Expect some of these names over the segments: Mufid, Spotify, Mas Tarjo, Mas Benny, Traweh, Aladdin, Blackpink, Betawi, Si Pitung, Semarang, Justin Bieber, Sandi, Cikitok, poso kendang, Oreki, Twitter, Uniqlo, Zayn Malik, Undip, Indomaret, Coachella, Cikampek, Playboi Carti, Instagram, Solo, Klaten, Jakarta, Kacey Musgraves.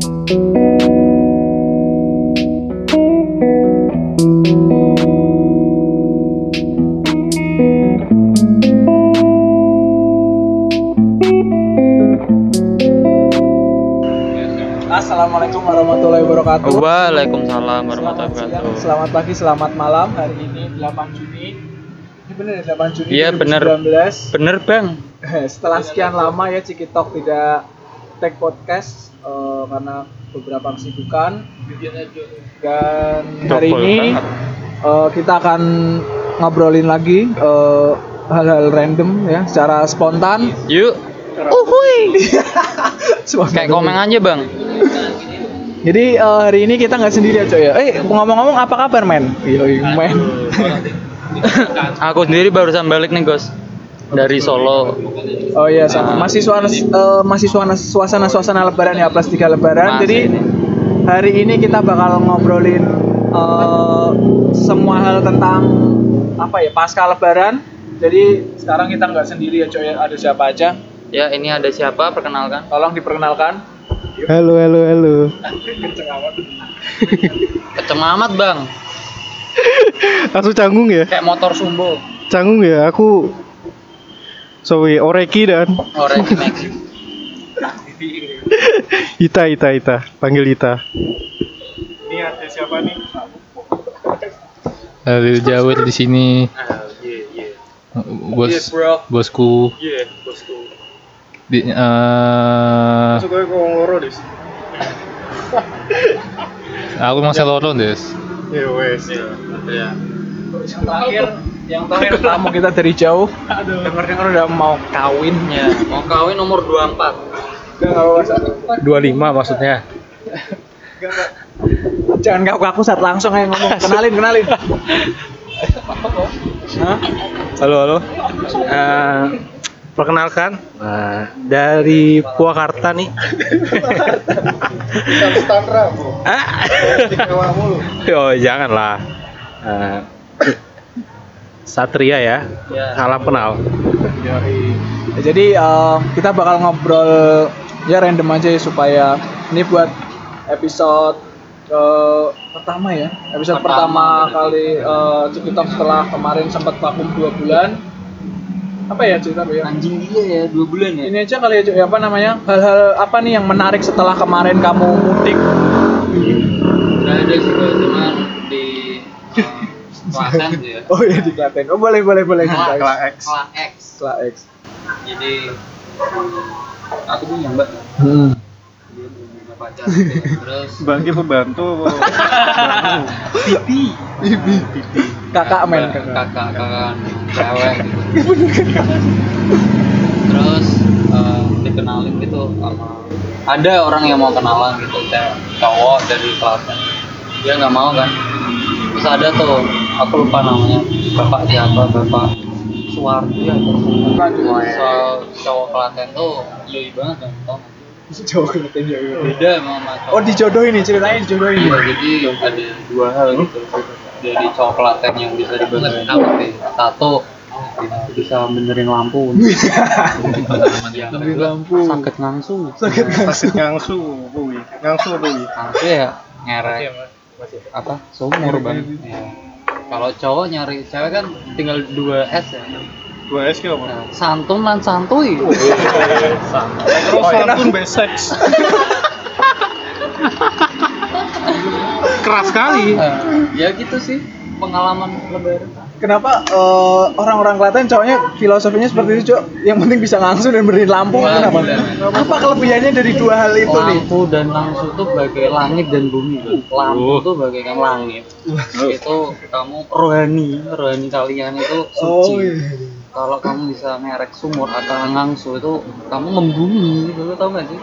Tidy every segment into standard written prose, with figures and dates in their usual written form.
Assalamualaikum warahmatullahi wabarakatuh. Waalaikumsalam warahmatullahi wabarakatuh. Selamat pagi, selamat malam. Hari ini 8 Juni. Ini benar ya 8 Juni 2019. Iya benar. Benar, Bang. Setelah sekian lama ya Cikitok tidak take podcast karena beberapa kesibukan. Dan hari ini kita akan ngobrolin lagi hal-hal random ya secara spontan. Yuk. Uhuy. Kayak komen aja, Bang. Jadi hari ini kita nggak sendiri aja ya. Ngomong-ngomong apa kabar, men? Yoi, men. Aku sendiri barusan balik nih, Gos. Dari Solo. Oh iya, sama. Masih suasana lebaran ya, plus 3 lebaran. Mas, jadi hari ini kita bakal ngobrolin semua hal tentang apa ya, pasca lebaran. Jadi sekarang kita nggak sendiri ya, coy. Ada siapa aja? Ya, ini ada siapa? Perkenalkan. Tolong diperkenalkan. Halo. Keceng amat Bang. Aku canggung ya. Kayak motor Sumbo. Canggung ya, aku Oreki Max. Ita. Panggil Ita. Ini ada siapa nih? Alil Jawed di sini. Bosku. Iya, bosku. Aku masih lorong, Des. Ya wes. Ya. Yang terakhir tamu kita dari jauh. Dengar-dengar udah mau kawinnya. Mau kawin nomor 24. Enggak 25 maksudnya. Jangan kaku-kaku saat langsung aja ngomong. Kenalin. Halo. Perkenalkan, dari Purwakarta nih. Oh, janganlah. Satria ya. Salam kenal. Jadi kita bakal ngobrol ya random aja ya, supaya ini buat episode pertama ya. Episode pertama kali Cikitok setelah kemarin sempat vakum 2 bulan. Apa ya cerita ya? Anjing dia ya 2 bulan ya. Ini aja kali ya, apa namanya? Hal-hal apa nih yang menarik setelah kemarin kamu mudik? Saya ada cuma di Klaten ya. Oh iya di Klaten. Oh boleh. Klax. Jadi aku punya Mbak. Dia punya pacar. Terus Bangki pembantu. Pipi. Kakak cewek gitu. Terus dikenalin gitu sama ada orang yang mau kenalan gitu, cowok dari Klaten. Dia nggak mau kan. Terus ada tuh, aku lupa namanya, bapak Suwardi ya, cowok Klaten tuh doi banget kan, tau? Cowok Klaten ya beda sama cowok. Oh dijodohin nih, ceritain dijodohin. Jadi ada 2 hal gitu. Jadi cowok Klaten yang bisa dibenerin apa sih? Satu, bisa benerin lampu. Benerin lampu. Sakit ngangsu. Ngangsu. Ngangsu ya ngerek. Apa? Sumur Bang. Ya. Kalau cowok nyari cewek kan tinggal 2S ya. 2S ke apa? Nah, santun lan santuy. Terus santun besex. Keras sekali. Ya gitu sih pengalaman lebaran. Kenapa orang-orang Klaten cowoknya filosofinya seperti itu, Cok? Yang penting bisa langsung dan beri lampu. Wah, kenapa? Apa kelebihannya dari 2 hal itu lampu nih? Lampu dan langsung tuh bagai langit dan bumi. Lampu tuh bagaikan langit. Itu kamu rohani kalian itu suci. Kalau kamu bisa ngerek sumur atau ngangsu itu kamu membumi, gitu, tau gak sih?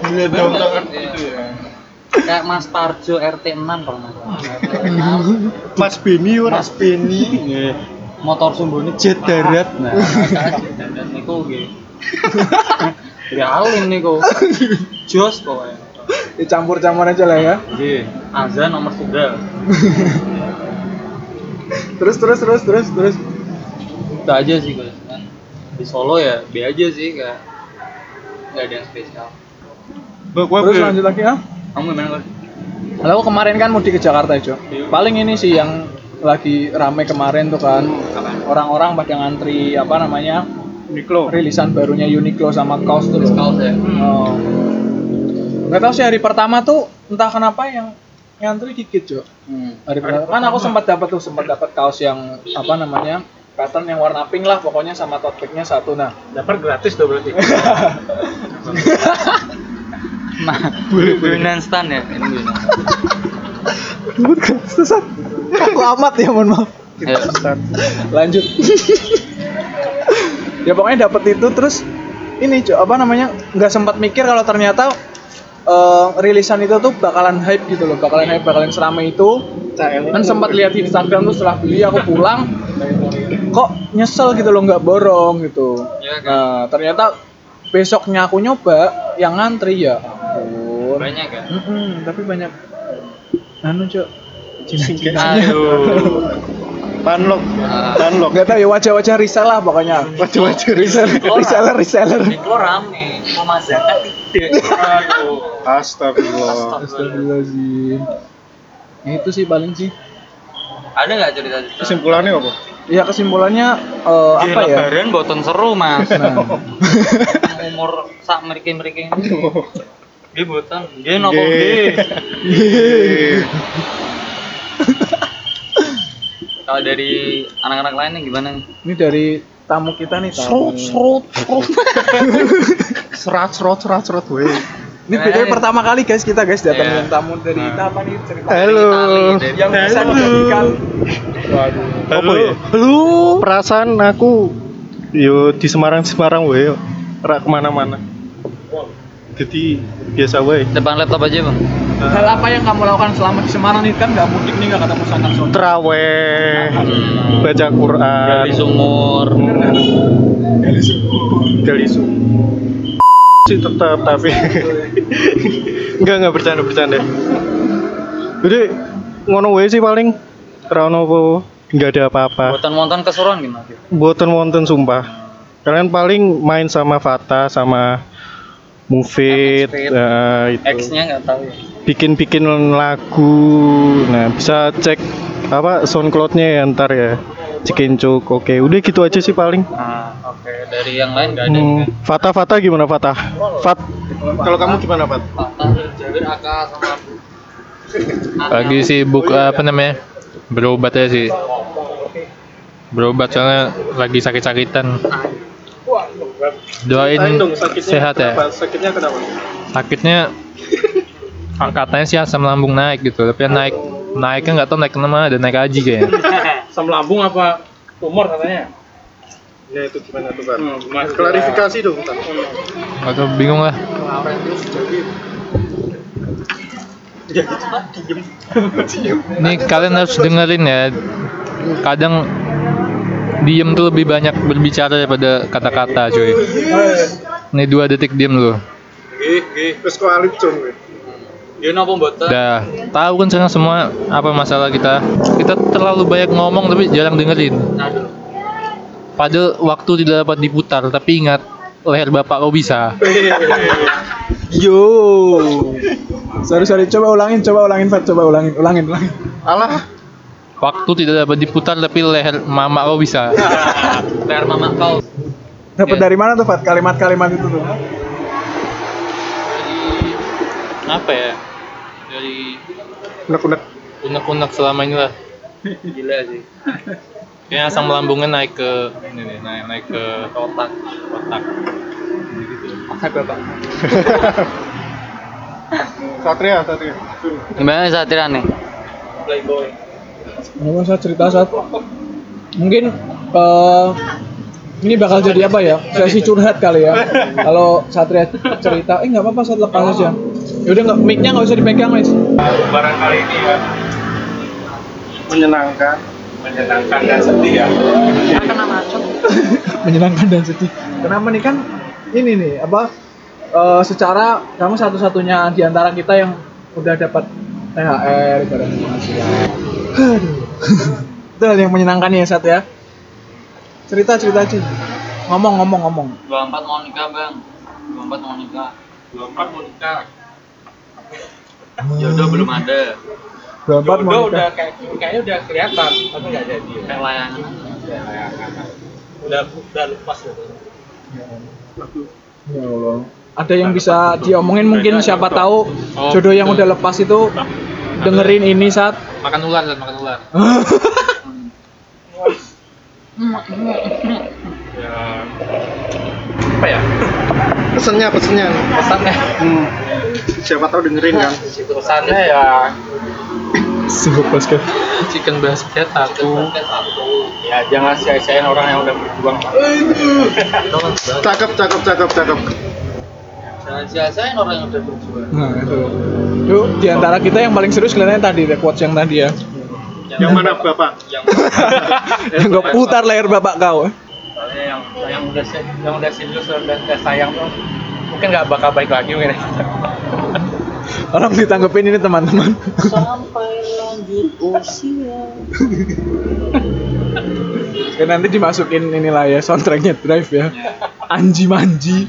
Gila banget itu ya. Kayak Mas Tarjo RT 6 kalau nggak salah. Mas Benny. Yeah. Motor Sumbone jet darat. Nah, dan niku nggih. Ya alim niku. Jos pokoke. Dicampur-campur aja lah ya. Nggih. Azan nomor 3. Terus. Itu aja sih, guys. Di Solo ya, be aja sih, kayak nggak ada yang spesial. Terus lanjut lagi ya? Kamu gimana lagi? Kalau kemarin kan mudik ke Jakarta Jo. Paling ini sih yang lagi rame kemarin tuh kan. Orang-orang pada ngantri apa namanya? Uniqlo. Rilisan barunya Uniqlo sama kaos tuh. Kaos ya. Oh. Enggak tahu sih hari pertama tuh entah kenapa yang ngantri dikit Jo. Hari pertama kan aku sempat dapat kaos yang apa namanya? Klaten yang warna pink lah pokoknya sama tote bag-nya satu nah. Dapat gratis tuh berarti. Nah, bulan stand ya ini. Buat kesesat. Aku amat ya, mohon maaf. Kita start. Lanjut. Ya pokoknya dapat itu terus ini apa namanya? Enggak sempat mikir kalau ternyata rilisan itu tuh bakalan hype gitu loh, bakalan seramai itu. Kan sempat lihat di Instagram tuh setelah beli aku pulang kok nyesel gitu loh nggak borong gitu. Nah ternyata besoknya aku nyoba yang ngantri ya. Banyak kan? Tapi banyak. Cok. Cina-cinanya. Panlok. Panlok. Gak tau ya wajah-wajah reseller pokoknya. Wajah-wajah reseller. Itu rame. Mau zakat tidak. Aduh. Astagfirullahaladzim. Itu sih paling sih. Ada nggak cerita-cerita? Kesimpulannya apa? Ya kesimpulannya apa ya? Lebaran boten seru mas. Nah. Umur sak meriki-meriki. Dia boten. Dia nopo dia. Kalau dari anak-anak lainnya gimana? Ini dari tamu kita nih. Serot. Weh. Ini bedanya pertama kali guys kita datangin tamu dari apa nih cerita Halo. Dari Itali yang bisa dijadikan. Waduh. Halo. Ya? Halo. Perasaan aku yo di Semarang wae ra kemana-mana. Jadi biasa wae. Depan laptop aja bang. Hal apa yang kamu lakukan selama di Semarang nih kan nggak mudik nih nggak ketemu sanak saudara. Traweh, baca Quran. Gali sumur. Sih tetap tapi enggak bercanda. Jadi ngono wae sih paling rano apa enggak ada apa-apa. Boten-wonten keseruan gimana? Boten-wonten sumpah. Kalian paling main sama Fata sama Mufid itu. X-nya enggak tahu ya. Bikin lagu. Nah, bisa cek apa SoundCloud-nya ya ntar ya. Cikincuk, oke. Udah gitu aja sih paling. Oke. Dari yang lain nggak ada. Fata gimana Fata? Fat. Kalau kamu gimana Fat? Fata Jabir Aka sama Bu. Lagi sibuk apa namanya? Berobat aja sih. Berobat soalnya lagi sakit-sakitan. Doain sehat ya. Sakitnya kenapa? Sakitnya katanya sih asam lambung naik gitu, tapi naiknya nggak tahu naik kenapa, ada naik haji kayaknya. Asam lambung apa tumor katanya? Ya itu gimana tuh Pak? Klarifikasi dong Pak. Atau bingung lah. Ya gitu Pak, diem. Nih kalian harus dengerin ya. Kadang diem tuh lebih banyak berbicara daripada kata-kata cuy. Nih 2 detik diem lu. Nggih, wis kualip cung. Ya napa mboten? Dah, tahu kan sekarang semua apa masalah kita. Kita terlalu banyak ngomong tapi jarang dengerin. Padahal waktu tidak dapat diputar, tapi ingat leher bapak kau bisa. Yo. Sorry, coba ulangin. Alah. Waktu tidak dapat diputar, tapi leher mama kau bisa. Leher mama kau. Dapat dari mana tuh, Fat? Kalimat-kalimat itu tuh. Apa ya? Dari unek-unek selama ini lah. Gila sih. Kayaknya asam lambungnya naik ke naik ke otak. Gitu. Otak apa? Satria. Gimana Satria nih? Playboi. Mau saya cerita mungkin ini bakal jadi apa ya? Sesi curhat kali ya. Kalau Satria cerita, enggak apa-apa Sat lepas aja. Ya udah enggak mic-nya enggak usah dipegang, Mas. Lebaran kali ini ya menyenangkan dan sedih ya. Menyenangkan dan sedih. Kenapa nih kan ini nih apa secara kamu satu-satunya di antara kita yang udah dapat THR barang hasil. Aduh. Itu yang menyenangkan ya Sat ya. Cerita aja. Ngomong. 24 mau nikah, Bang. 24 mau nikah. Jodoh belum ada. Jodoh udah kayaknya udah kelihatan, tapi nggak jadi. Kayak layangan. Udah lepas gitu. Ya Allah. Ada yang bisa diomongin mungkin siapa tahu jodoh yang udah lepas itu dengerin ini saat makan ular, saat makan ular. Ya apa ya? Pesannya. Siapa tahu dengerin kan. Pesannya ya sibuk basket. Chicken basket satu. Ya jangan sia-siain orang yang udah berjuang. Cakep. Jangan sia-siain orang yang udah berjuang. Nah, itu. Yuk, di antara kita yang paling serius kelihatannya tadi, quotes yang tadi ya. Yang mana Bapak? Yang gua putar leher Bapak kau. Soalnya yang udah serius, udah sayang tuh mungkin enggak bakal baik lagi mungkin. Orang ditanggepin ini teman-teman. Sampai lanjut usia. Kan nanti dimasukin inilah ya soundtracknya Drive ya. Anji manji.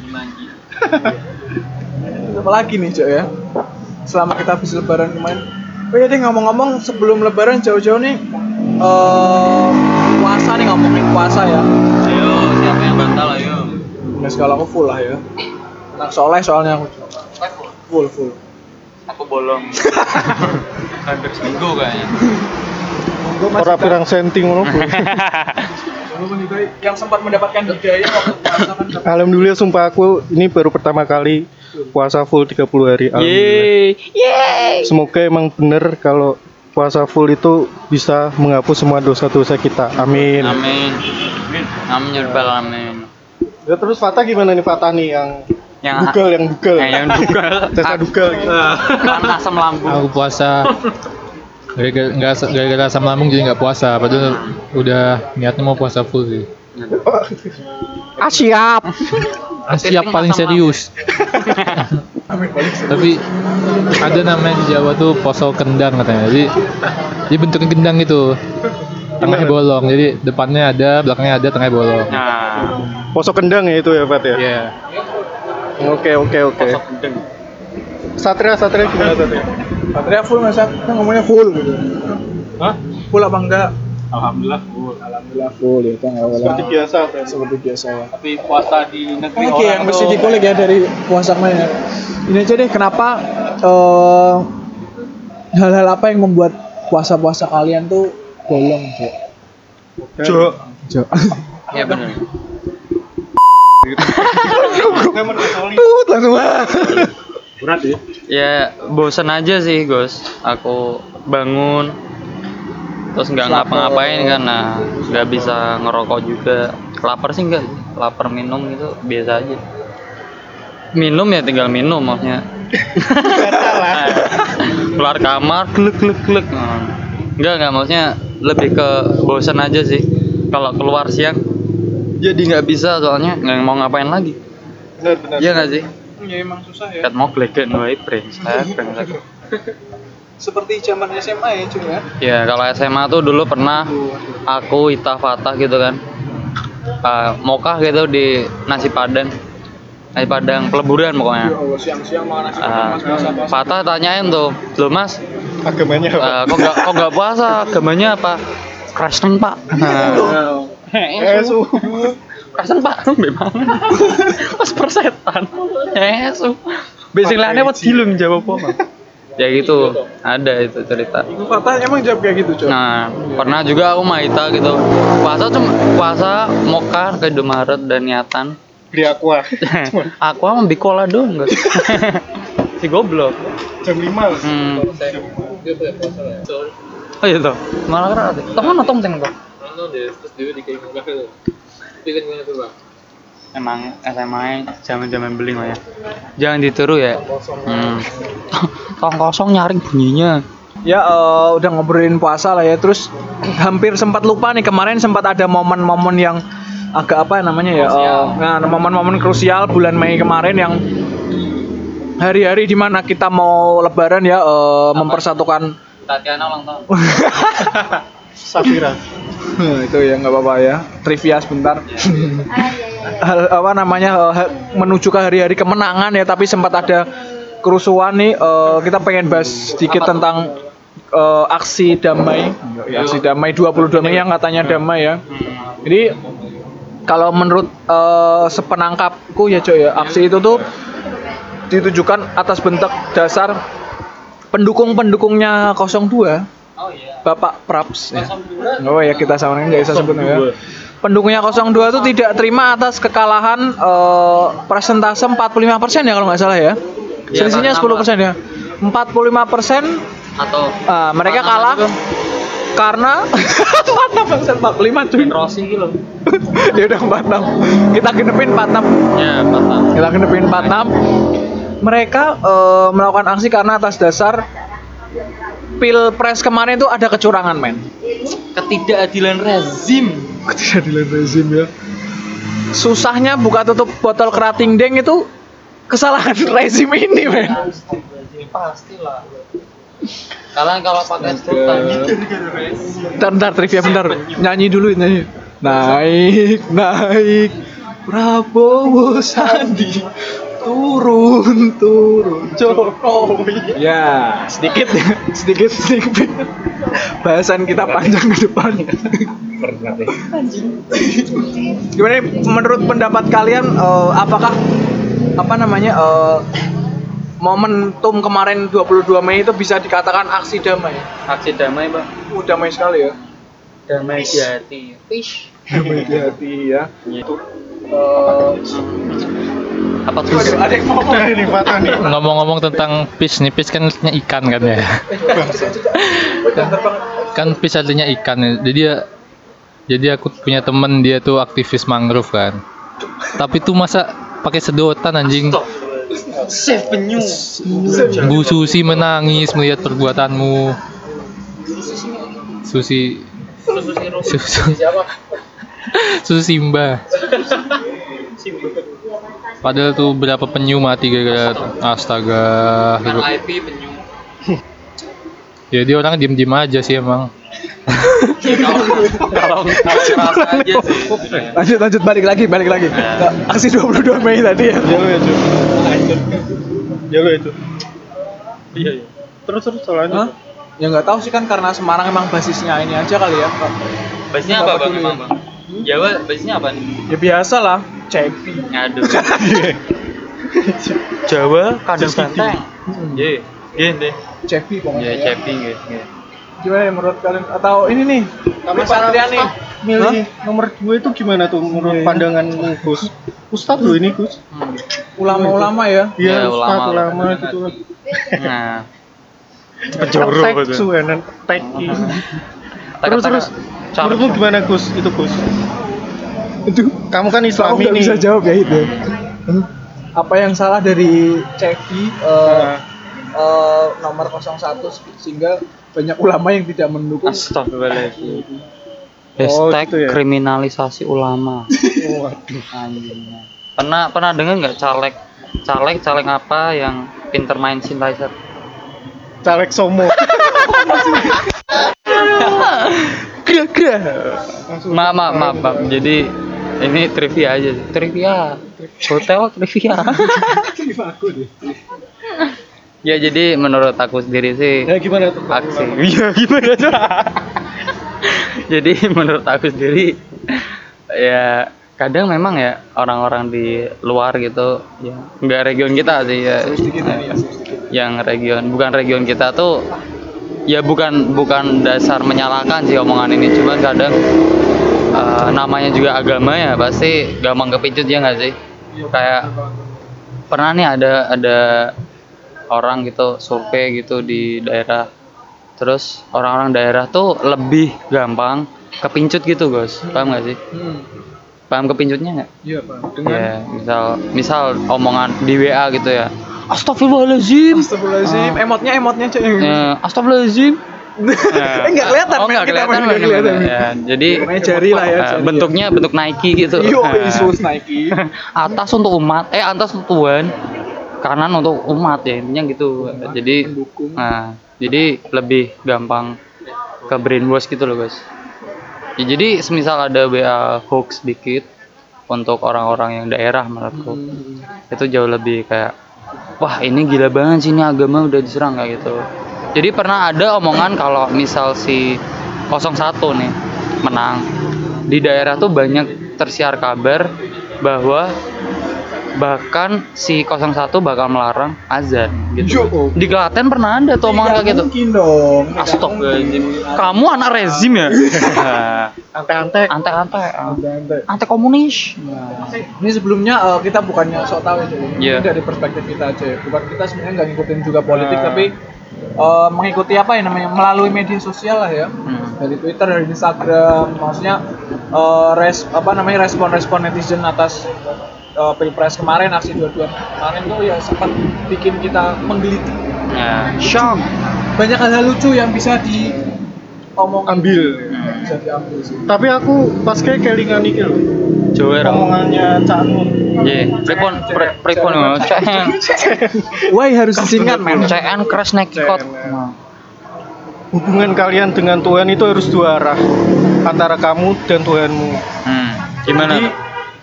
Apa lagi nih Cok ya? Selama kita habis lebaran kemarin. Oh iya deh, ngomong-ngomong sebelum lebaran jauh-jauh nih puasa nih, ngomongin puasa ya. Ayo, siapa yang batal ayo. Nah segala aku full lah ya. Anak soleh soalnya aku full. Aku bolong. Hampir seminggu kayaknya. Orang pirang senting ngono. Yang sempat mendapatkan hidayah waktu puasa kan. Alhamdulillah sumpah aku ini baru pertama kali puasa full 30 hari. Yeay. Semoga emang bener kalau puasa full itu bisa menghapus semua dosa-dosa kita. Amin. Ya rabbal alamin. Ya terus Fata gimana nih Fata nih yang dugal. Cesa dugal gitu. Panas asam lambung. Aku puasa. Gara-gara asam lambung jadi nggak puasa, padahal udah niatnya mau puasa full sih. Siap paling serius. Tapi ada namanya di Jawa tuh poso kendang katanya. Jadi bentuknya kendang gitu, tengahnya bolong. Jadi depannya ada, belakangnya ada, tengahnya bolong. Nah, poso kendang ya itu ya Pat ya. Iya. Oke. Poso kendang. Satria gimana Satria? Satria full nggak Sat? Kita ngomongnya full gitu. Hah? Full apa enggak? Alhamdulillah full ya. Seperti biasa. Tapi puasa di negeri orang. Oke, yang mesti dikulik ya dari puasa kemarin. Ini aja deh, kenapa hal-hal apa yang membuat puasa-puasa kalian tuh bolong, Jo? Iya benar. Tut langsung. Berat ya? Ya bosen aja sih Gus. Aku bangun terus nggak ngapa-ngapain kan, nah nggak bisa ngerokok juga. Lapar sih nggak, lapar minum gitu biasa aja. Minum ya tinggal minum maksudnya. Keluar kamar glek. Nggak maksudnya lebih ke bosen aja sih. Kalau keluar siang jadi nggak bisa soalnya nggak mau ngapain lagi. Benar. Iya nggak sih? Ya emang susah ya. Kat mau glegen wae brengsek. Seperti zaman SMA ya cuma. Ya kalau SMA tuh dulu pernah aku Ita Fata gitu kan. Mokah gitu di nasi padang peleburan pokoknya. Ya Allah, siang-siang makan nasi padang. Fata tanyain tuh, "Lo Mas, agamanya apa?" Kok enggak puasa, agamanya apa? Kristen, Pak. Persen Pak, memang. Pas persetan. Yesu. Besing lane wedi lho jawab apa. Ya gitu, ada itu cerita. Itu Fata emang jawab kayak gitu, Cok. Nah, pernah juga aku Maita gitu. Puasa moka ke Indomaret dan niatan beli aqua. Aqua mau bikola dong, guys. Si goblok. Jam 5. Oh iya toh. Malah ora ati. Tong ono tong teng, Pak. Ono deh, terus dhewe dikei buka itu. Pikirnya tuh Pak. Emang SMA zaman-zaman beling lah ya. Jangan ditiru ya. Tong kosong nyaring bunyinya. Ya udah ngobrolin puasa lah ya. Terus hampir sempat lupa nih, kemarin sempat ada momen-momen yang agak apa namanya ya? Momen-momen krusial bulan Mei kemarin yang hari-hari di mana kita mau lebaran ya, mempersatukan Tatiana ulang tahun. Satria. Itu ya nggak apa-apa ya, trivia sebentar. Hal, menuju ke hari-hari kemenangan ya, tapi sempat ada kerusuhan nih, kita pengen bahas sedikit tentang aksi damai. Aksi damai 22 Mei yang katanya damai ya. Jadi kalau menurut sepenangkapku ya, Cok ya, aksi itu tuh ditujukan atas bentuk dasar pendukung-pendukungnya 02. Bapak Praps ya. Oh ya, kita samain enggak bisa sebut ya. Pendukungnya 02 itu tidak terima atas kekalahan persentase 45% ya kalau enggak salah ya. Selisihnya 10% ya. 45% atau mereka kalah juga. Karena 46 45 cuy. Rosi iki lho. Ya udah 46. Kita genepin 46. Ya, 46. Kita genepin 46. Mereka melakukan aksi karena atas dasar Pilpres kemarin itu ada kecurangan, men. Ketidakadilan rezim. Ketidakadilan rezim ya. Susahnya buka tutup botol kerating deng itu kesalahan rezim ini, men. Pastilah. Kalian kalau pakai sultan gitu bentar trivia bentar. Nyanyi dulu. Naik. Prabowo Sandi. Turun Jokowi. Ya, sedikit bahasan kita panjang ke depan. Gimana nih, menurut pendapat kalian apakah momentum kemarin 22 Mei itu bisa dikatakan aksi damai? Aksi damai, Bang. Damai sekali ya. Damai di hati. Damai di hati ya. Itu apa tuh? Ada yang mau ngomong tentang fish nih, fish kan artinya ikan kan ya. Kan fish artinya ikan. Jadi aku punya temen dia tuh aktivis mangrove kan. Tapi tuh masa pakai sedotan anjing. Chef penyu. Bu Susi menangis melihat perbuatanmu. Susi Simba. Padahal tuh berapa penyu mati gara-gara astaga. Kan IP penyu. Ya dia orang diem-diem aja sih emang. Kalau ngerasa aja cukup. Lanjut balik lagi. Aksi 22 Mei tadi ya. Ya lu itu. Iya. Terus soalnya. Ya enggak tahu sih kan karena Semarang emang basisnya ini aja kali ya. Basisnya apa Bang? Jawa basisnya apa nih? Ya biasa lah. Cepi. Aduh. Jawa kandang banteng. Nggih. Nggih, nggih. Cepi pokoknya. Ya cepi nggih. Gimana menurut kalian atau ini nih? Kami Satria nih milih nomor 2 itu gimana tuh menurut pandangan Gus? Ustaz loh ini Gus. Ulama-ulama ya. Iya, ulama gitu. Nah. Penjuru gitu. Suwenan teki. Terus menurutmu gimana Gus? Itu Gus. Itu kamu kan Islami nih. Kamu bisa jawab ya itu. Apa yang salah dari Cevi nomor 01 sehingga banyak ulama yang tidak mendukung? Astagfirullahaladzim. Hashtag gitu ya? Kriminalisasi ulama. Waduh anjingnya. Pernah dengar enggak caleg apa yang pinter main synthesizer? Caleg Somo. Maaf. Jadi ini trivia aja. Hotel trivia. Ya jadi menurut aku sendiri sih. Ya gimana tuh? Aksi. Iya gimana tuh? Jadi menurut aku sendiri ya kadang memang ya orang-orang di luar gitu ya enggak region kita sih ya. Yang region bukan region kita tuh ya bukan dasar menyalahkan sih omongan ini, cuman kadang namanya juga agama ya pasti gampang kepicut ya nggak sih ya, kayak pernah nih ada orang gitu survei gitu di daerah, terus orang-orang daerah tuh lebih gampang kepincut gitu guys, paham nggak sih? Paham kepincutnya nggak? Iya paham. Ya misal omongan di WA gitu ya. Astagfirullahaladzim. Emotnya cek. Astagfirullahaladzim. Enggak kelihatan. Enggak kelihatan. Ya, jadi jari lah ya. Bentuknya bentuk Nike gitu. Yo, Yesus Nike. Atas untuk umat, atas untuk Tuhan. Kanan untuk umat ya, intinya gitu. Umat, jadi pendukung. Jadi lebih gampang ke brainwash gitu loh, guys. Ya, jadi semisal ada BA hoax dikit untuk orang-orang yang daerah menurutku. Itu jauh lebih kayak wah ini gila banget sih, ini agama udah diserang kayak gitu. Jadi pernah ada omongan kalau misal si 01 nih menang, di daerah tuh banyak tersiar kabar bahwa bahkan si 01 bakal melarang azan gitu. Di Klaten pernah ada tuh omongan kayak gitu. Mungkin dong. Astagfirullahaladzim. Kamu anak rezim ya? Antek-antek. Antek-antek. Antek komunis. Nah. Ini sebelumnya kita bukannya sok tahu itu. Yeah. Ini dari perspektif kita aja. Bukan kita sebenarnya nggak ngikutin juga politik, tapi mengikuti apa ya namanya, melalui media sosial lah ya. Dari Twitter, dari Instagram, maksudnya respon-respon netizen atas pilpres kemarin, aksi 22 kemarin tuh ya sempat bikin kita menggelitik. Ya, shock. Banyak hal lucu yang bisa diambil. Tapi aku pas kayak kelingan iki lho. Omongannya Cak Nun. Nggih, pripun CN. Wah, harus disingkat men. CN crash naik kot. Hubungan kalian dengan Tuhan itu harus dua arah, antara kamu dan Tuhanmu. Gimana? Jadi,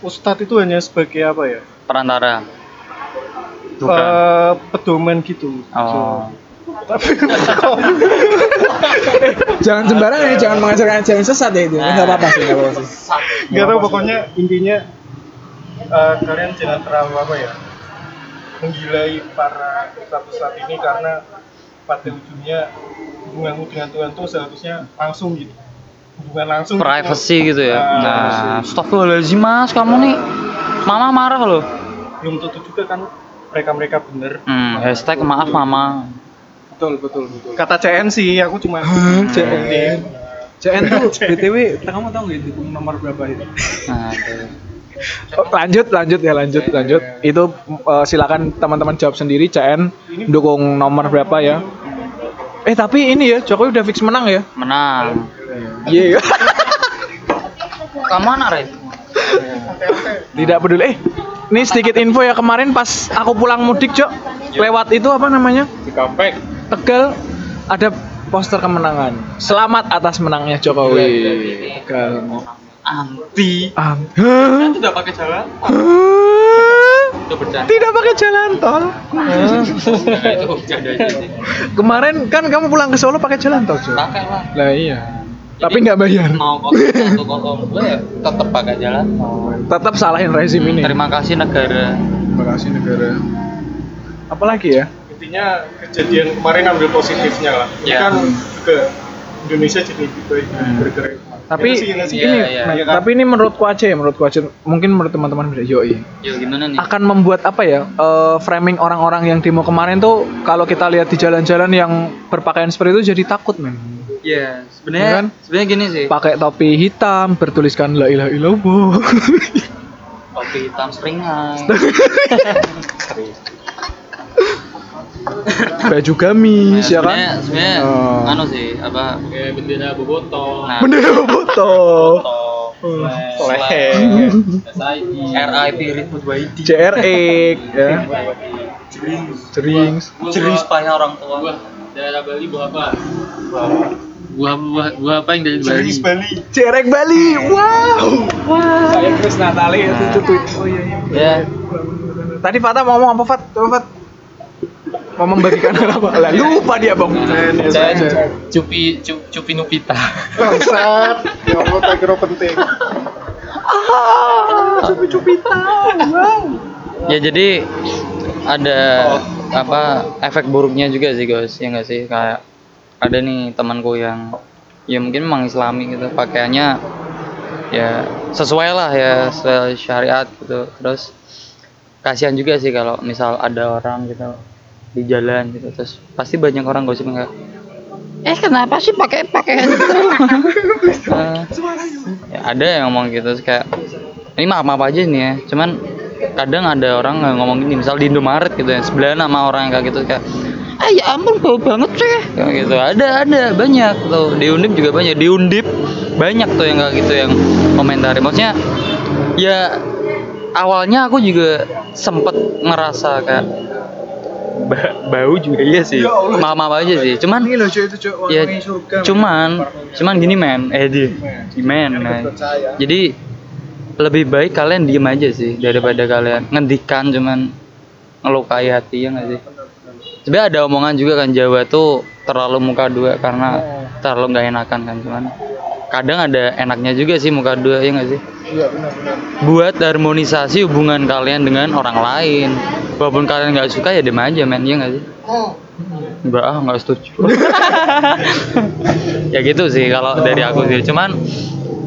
Ustadz itu hanya sebagai apa ya? Perantara. Pedoman gitu. Oh. Tapi jangan sembarangan ya, jangan mengajarkan ajaran sesat ya itu. Enggak apa-apa sih, enggak apa-apa. Enggak tahu pokoknya intinya kalian jangan terlalu apa ya? Menggilai para ustadz ini, karena pada ujungnya hubunganmu dengan Tuhan itu seharusnya langsung gitu. Bukan langsung privacy gitu ya. Nah, astagfirullahaladzim mas, kamu nih mama marah loh. Belum tentu juga kan mereka bener. Hashtag maaf mama. Betul. Kata CN sih, aku cuma CN tuh BTW, kamu tahu nggak itu nomor berapa itu? Lanjut. Itu silakan teman-teman jawab sendiri. CN dukung nomor berapa ya? Tapi ini ya Jokowi udah fix menang ya? Menang. Iya. Kamu anak Red? Tidak peduli. Ini sedikit info ya, kemarin pas aku pulang mudik, Jok, lewat itu apa namanya? Cikampek. Tegal ada poster kemenangan. Selamat atas menangnya Jokowi. Tegal. Anti. Tidak pakai jalan. Tidak pakai jalan tol. Kemarin kan kamu pulang ke Solo pakai jalan tol, Jok. Pakai lah. Iya. Tapi nggak bayar. Mau 0102 ya tetap pakai jalan. Tetap salahin rezim ini. Terima kasih negara. Apalagi ya? Intinya kejadian kemarin ambil positifnya lah. Ya. Kan juga Indonesia jadi lebih baik gara-gara. Tapi ini menurutku aja. Mungkin menurut teman-teman bisa yoi. Ya gimana nih? Akan membuat apa ya? Framing orang-orang yang demo kemarin tuh kalau kita lihat di jalan-jalan yang berpakaian seperti itu jadi takut memang. Iya, sebenarnya gini sih. Pakai topi hitam bertuliskan la ilaha illallah. Topi hitam seringai. Baju gamis ya kan? Sebenarnya anu sih, apa? Kayak bendera bobotoh. Nah, bendera bobotoh. RIP Ritmus Waidi. CRX ya. Jerings banyak orang tua. Daerah Bali buah apa yang dari Bali? Cerek Bali, wow. Saya terus Natali itu tweet. Oh iya. Tadi Fata mau ngomong apa Fat? Mau membagikan apa? Lupa dia bang. Cupi Nupita. Bangsat. Ya Allah, tak kira penting. Cupi-cupita, wow. Ya jadi ada efek buruknya juga sih guys, ya nggak sih, kayak ada nih temanku yang ya mungkin memang Islami gitu, pakaiannya ya sesuai lah ya, sesuai syariat gitu. Terus kasihan juga sih kalau misal ada orang gitu di jalan gitu, terus pasti banyak orang gosip enggak, kenapa sih pakai pakaian itu? Ya ada yang ngomong gitu kayak ini maaf aja nih ya, cuman kadang ada orang ngomong gini, misal di Indomaret gitu ya, sebelah nama orang yang kayak gitu kayak ya ampun bau banget sih kayak gitu. Ada banyak tuh di Undip juga, banyak tuh yang kayak gitu yang komentari. Maksudnya ya awalnya aku juga sempet ngerasa kayak bau juga iya sih. Maaf aja sih. Cuman ini loh itu ya, cuman gini men. Jadi lebih baik kalian diem aja sih daripada kalian ngendikan cuman ngelukai hati, ya nggak sih? Sebenarnya ada omongan juga kan, Jawa tuh terlalu muka dua karena terlalu nggak enakan kan, cuman kadang ada enaknya juga sih muka dua, ya nggak sih? Iya, benar-benar. Buat harmonisasi hubungan kalian dengan orang lain, walaupun kalian nggak suka ya dem aja men, ya nggak sih? Mbak nggak setuju. Ya gitu sih kalau dari aku sih, cuman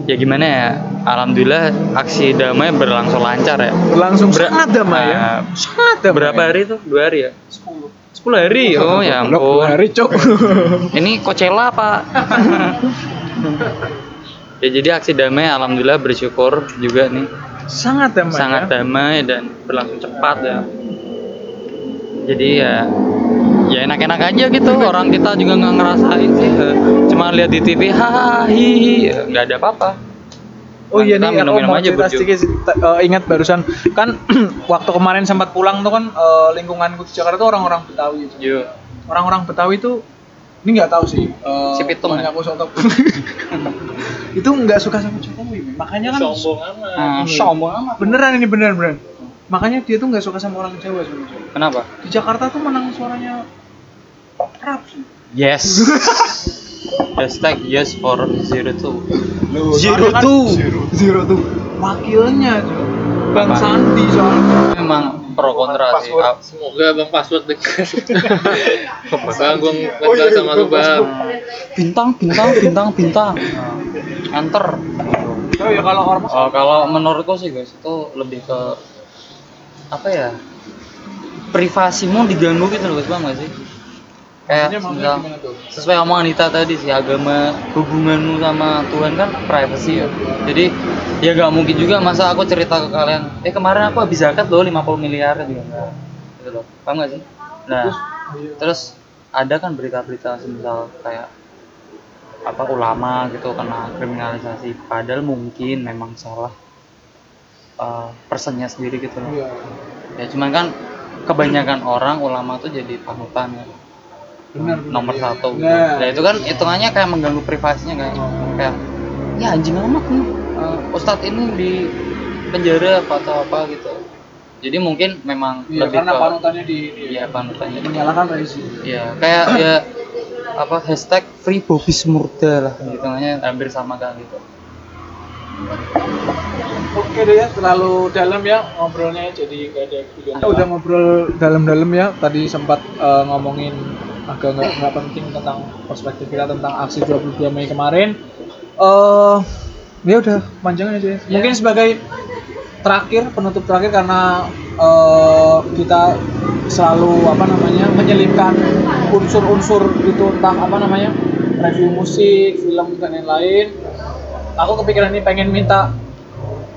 ya gimana ya, alhamdulillah aksi damai berlangsung lancar ya. Berlangsung sangat damai ya. Sangat damai. Berapa hari tuh? 2 hari ya? 10 hari. Oh ya ampun. 2 hari cok. Ini Coachella Pak. Ya jadi aksi damai alhamdulillah, bersyukur juga nih. Sangat damai. Sangat ya? Damai dan berlangsung cepat ya. Jadi ya enak-enak aja gitu, orang kita juga nggak ngerasain sih, cuma lihat di TV, hahi, nggak ada apa-apa. Oh iya nih, minum-minum aja ingat barusan kan waktu kemarin sempat pulang tuh kan, lingkunganku di Jakarta tuh orang-orang Betawi. Iya. Orang-orang Betawi tuh ini nggak tahu sih. Si Pitung. Itu nggak suka sama Jokowi, makanya kan. Sombong amat. Sombong amat. Beneran ini beneran. Makanya dia tuh nggak suka sama orang Jawa sebenarnya. Kenapa? Di Jakarta tuh menang suaranya rap sih. Yes. Hashtag yes for 02. 02. Wakilnya tuh Bang Sandi soalnya. Memang pro kontra sih. Semoga Bang Password dekat. Bang gua ngejar sama lu Bang. Bintang. Enter. Oh ya kalau ormas. Oh, kalau menurutku sih guys itu lebih ke apa ya, privasimu diganggu gitu loh Bang, nggak sih? Kayak sesuai omongan kita tadi sih, agama, hubunganmu sama Tuhan kan privasi ya. Jadi ya nggak mungkin juga masa aku cerita ke kalian, kemarin aku habis zakat loh 50 miliar juga nggak, gitu loh, paham nggak sih? Nah terus ada kan berita-berita misal kayak apa ulama gitu kena kriminalisasi, padahal mungkin memang salah persennya sendiri gitu loh. Ya cuman kan kebanyakan orang ulama tuh jadi panutan ya. Benar, nomor 1. Nah itu kan hitungannya kayak mengganggu privasinya kayak ya anjing amat nih. Ustadz ini di penjara atau apa gitu. Jadi mungkin memang lebih karena panutannya panutannya menyalahkan polisi. Iya, kayak ya apa hashtag free Bobis Murda lah, hitungannya hampir sama kan gitu. Oke deh ya, terlalu dalam ya ngobrolnya, jadi gak ada video. Udah ngobrol dalam-dalam ya, tadi sempat ngomongin agak nggak penting tentang perspektif kita tentang aksi 22 Mei kemarin. Ya udah panjang aja ya. Mungkin sebagai penutup terakhir karena kita selalu menyelipkan unsur-unsur gitu tentang review musik, film dan lain-lain. Aku kepikiran ini pengen minta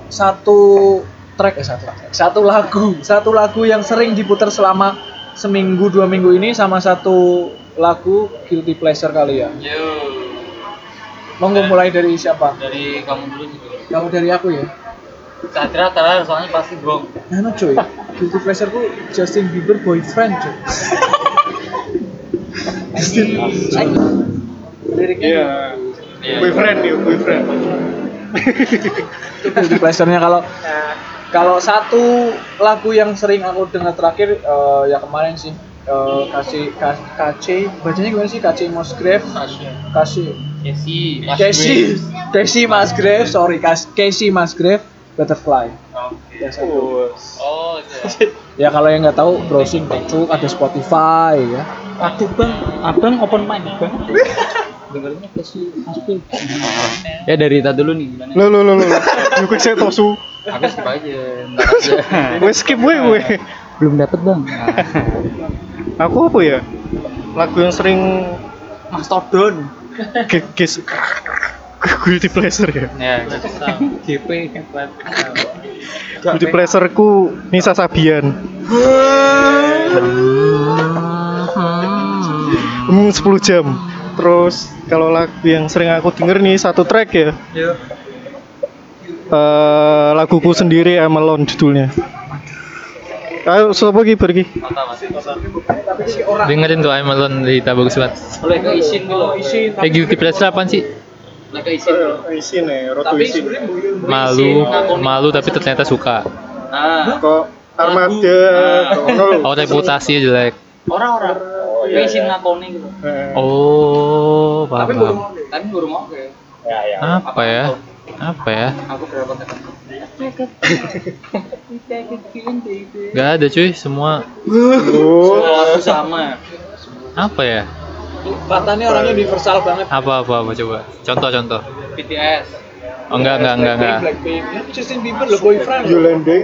satu lagu yang sering diputar selama seminggu 2 minggu ini sama satu lagu guilty pleasure kalian. Ya. Mau mulai dari siapa? Dari kamu dulu juga. Kamu dari aku ya. Satria terakhir soalnya pasti gong. Nah cuy, guilty pleasure ku Justin Bieber Boyfriend cuy. Justin. Liriknya. Iya. Boyfriend. Itu guilty pleasure-nya kalau satu lagu yang sering aku dengar terakhir ya kemarin sih Kacey, bacanya gimana sih? Kacey Musgraves. Kacey Musgraves Butterfly. Oke. Ya kalau yang nggak tahu browsing Facebook, ada Spotify ya. Aduh Bang, abang open mic Bang. Dengarnya Kacey Musgraves. Ya dari Rita dulu nih gimana? Lo. Juga saya tosu. Aku skip aja, ntar aja. Gue skip gue. Belum dapet Bang. Aku apa ya? Lagu yang sering Mas Tarjo. Guys, guilty pleasure ya. Ya, GP kan. Guilty pleasure-ku Nisa Sabian. 10 jam. Terus kalau lagu yang sering aku denger nih satu track ya. Iya. Laguku sendiri I'm Alone judulnya. Ayo coba pergi. Dengerin tuh I'm Alone di Tabung Sebat. Oleh keisin dulu. Guilty pleasure apaan sih? Oleh keisin dulu. Keisin ya, rotu isin. Malu, tapi ternyata suka. Nah, kok Armada. Oh, reputasi jelek. Orang-orang pengen ngakoni gitu. Oh, paham. Tapi baru mau kayak. Ya. Apa ya? Aku berapa kata. Gak ada cuy, semua. Semua sama. Apa ya? Fata ini orangnya universal banget. Apa coba? Contoh. BTS. Oh enggak. Blackpink. Justin Bieber loh, boyfriend. Yolande.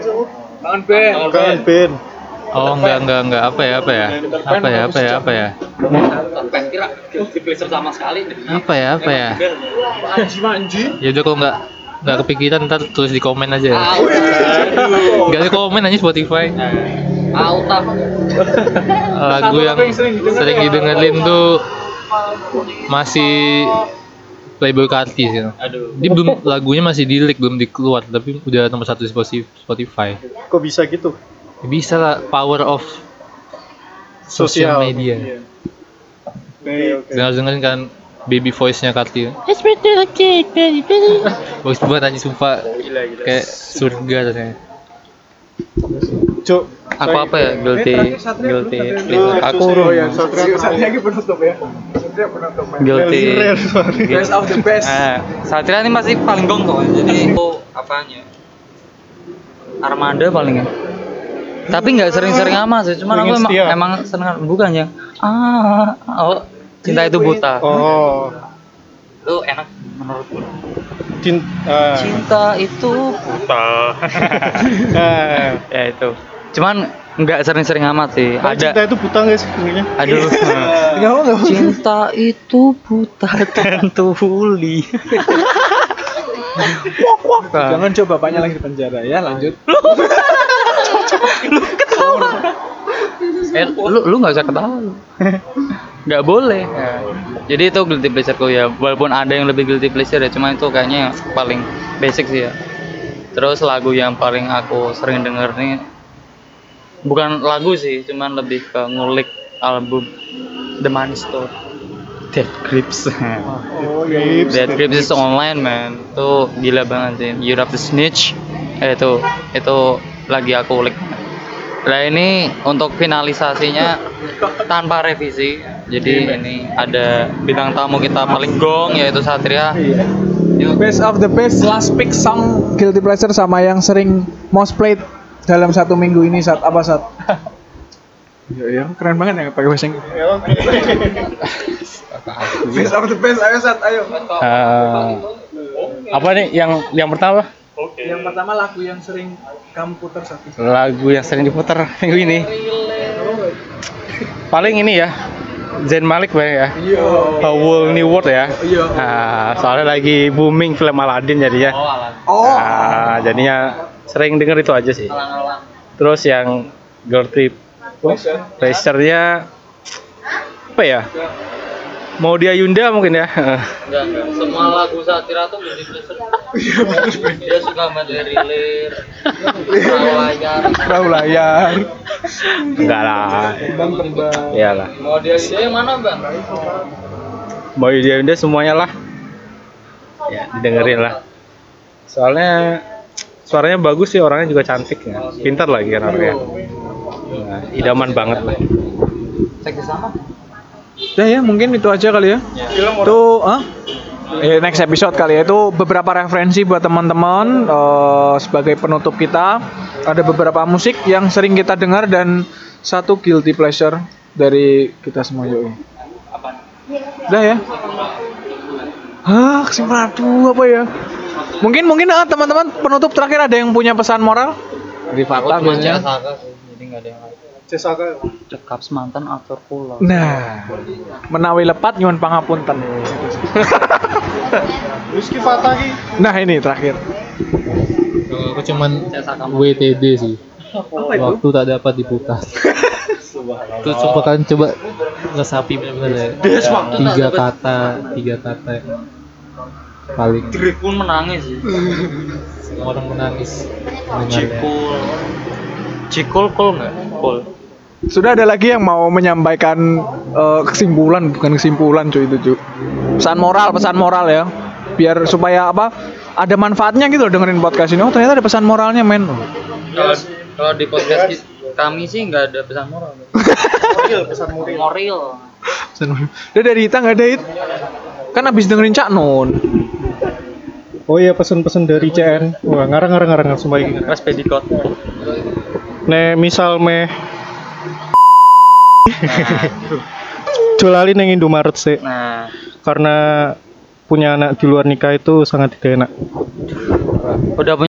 Kangen Ben. Oh enggak. Apa ya? Kan kira diplacer sama sekali. Apa ya? Anji. Ya udah, kalau enggak kepikiran ntar tulis di komen aja. Enggak di komen aja Spotify. Auta. Lagu yang sering didengerin tuh masih Playboi Carti sih. Aduh. Dia belum, lagunya masih di-leak, belum dikeluar, tapi udah nomor 1 di Spotify. Kok bisa gitu? Bisa lah, power of social media. Okay. Dan harus dengerin kan baby voice-nya Carti. It's better than cake, baby. Bagus banget anjing, sumpah. Gila. Kayak surga rasanya. Cuk, apa ya? Guilty. Aku yang Satria lagi penutup ya. Guilty. Best of the best. Satria ini masih panggung kok. Jadi apanya? Armada palingnya. Tapi enggak sering-sering amat sih. Cuman aku emang seneng bukannya. Cinta itu buta. Oh. Lu enak menurutku. Cinta itu buta. Ya itu. Cuman enggak sering-sering amat sih. Ada cinta itu buta guys sebenarnya. Aduh. Enggak. Cinta itu buta dan tuli. Wah. Jangan coba, bapaknya lagi di penjara ya, lanjut. Lu ketawa. Lu enggak usah ketawa. Enggak boleh. Nah, jadi itu guilty pleasure-ku ya. Walaupun ada yang lebih guilty pleasure ya, cuman itu kayaknya paling basic sih ya. Terus lagu yang paling aku sering denger nih bukan lagu sih, cuman lebih ke ngulik album The Man Store, Dead Grips. Dead Grips itu online man, itu gila banget sih. You Rap the Snitch, itu lagi aku ulik. Nah ini untuk finalisasinya tanpa revisi. Jadi ini ada bintang tamu kita paling gong yaitu Satria. Best of the best, last pick song guilty pleasure sama yang sering most played dalam satu minggu ini. Saat ya keren banget yang pakai bahasa Inggris. Best of the best, ayo. Apa nih yang pertama? Okay. Yang pertama lagu yang sering kamu putar satu. Lagu yang sering diputar minggu ini. Paling ini ya. Zayn Malik banyak ya. A Whole New World ya. Soalnya lagi booming film Aladdin jadinya. Jadinya sering denger itu aja sih. Terus yang guilty pleasure-nya apa ya? Mau dia Yunda mungkin ya. Enggak. Semua lagu Satria tuh guilty pleasure. Dia suka mendelirir. Perahu layar. Enggak lah. Iyalah. Mau dia Yunda yang mana, Bang? Mau dia Yunda semuanya lah. Ya, didengerin lah. Soalnya suaranya bagus sih, orangnya juga cantik ya. Pintar lagi kan orangnya. Nah, idaman banget lah. Cek di sana. Udah ya, mungkin itu aja kali ya. Itu next episode kali ya. Itu beberapa referensi buat teman-teman sebagai penutup kita. Ada beberapa musik yang sering kita dengar dan satu guilty pleasure dari kita semua. Yoi. Udah ya. Kesimpulan apa ya? Mungkin teman-teman penutup terakhir ada yang punya pesan moral? Dari Fata biasanya. Jadi enggak ada yang lain. Cesaka cekap semantan atur kula. Nah, menawi lepat nyuwun pangapunten. Wis ki Fata ki. Nah, ini terakhir. Aku cuman WTD sih. Waktu tak dapat diputar. Terus coba ngesapi benar-benar. Tiga kata. Paling Grip pun menangis sih. Semua orang menangis. Cikul. Sudah ada lagi yang mau menyampaikan kesimpulan, bukan kesimpulan cuy itu cuy. Pesan moral ya. Biar supaya ada manfaatnya gitu loh dengerin podcast ini. Oh ternyata ada pesan moralnya men. Kalau di podcast kami sih nggak ada pesan moral. Pesan moral. Udah dari Ita nggak ada It. Kan abis dengerin Cak Nun. Oh iya, pesan-pesan dari CN. Wah, ngarang sumpah ini. Mas pedikot. Nih, misal meh. Jualin yang Indomaret sih. Nah, karena punya anak di luar nikah itu sangat tidak enak. Udah punya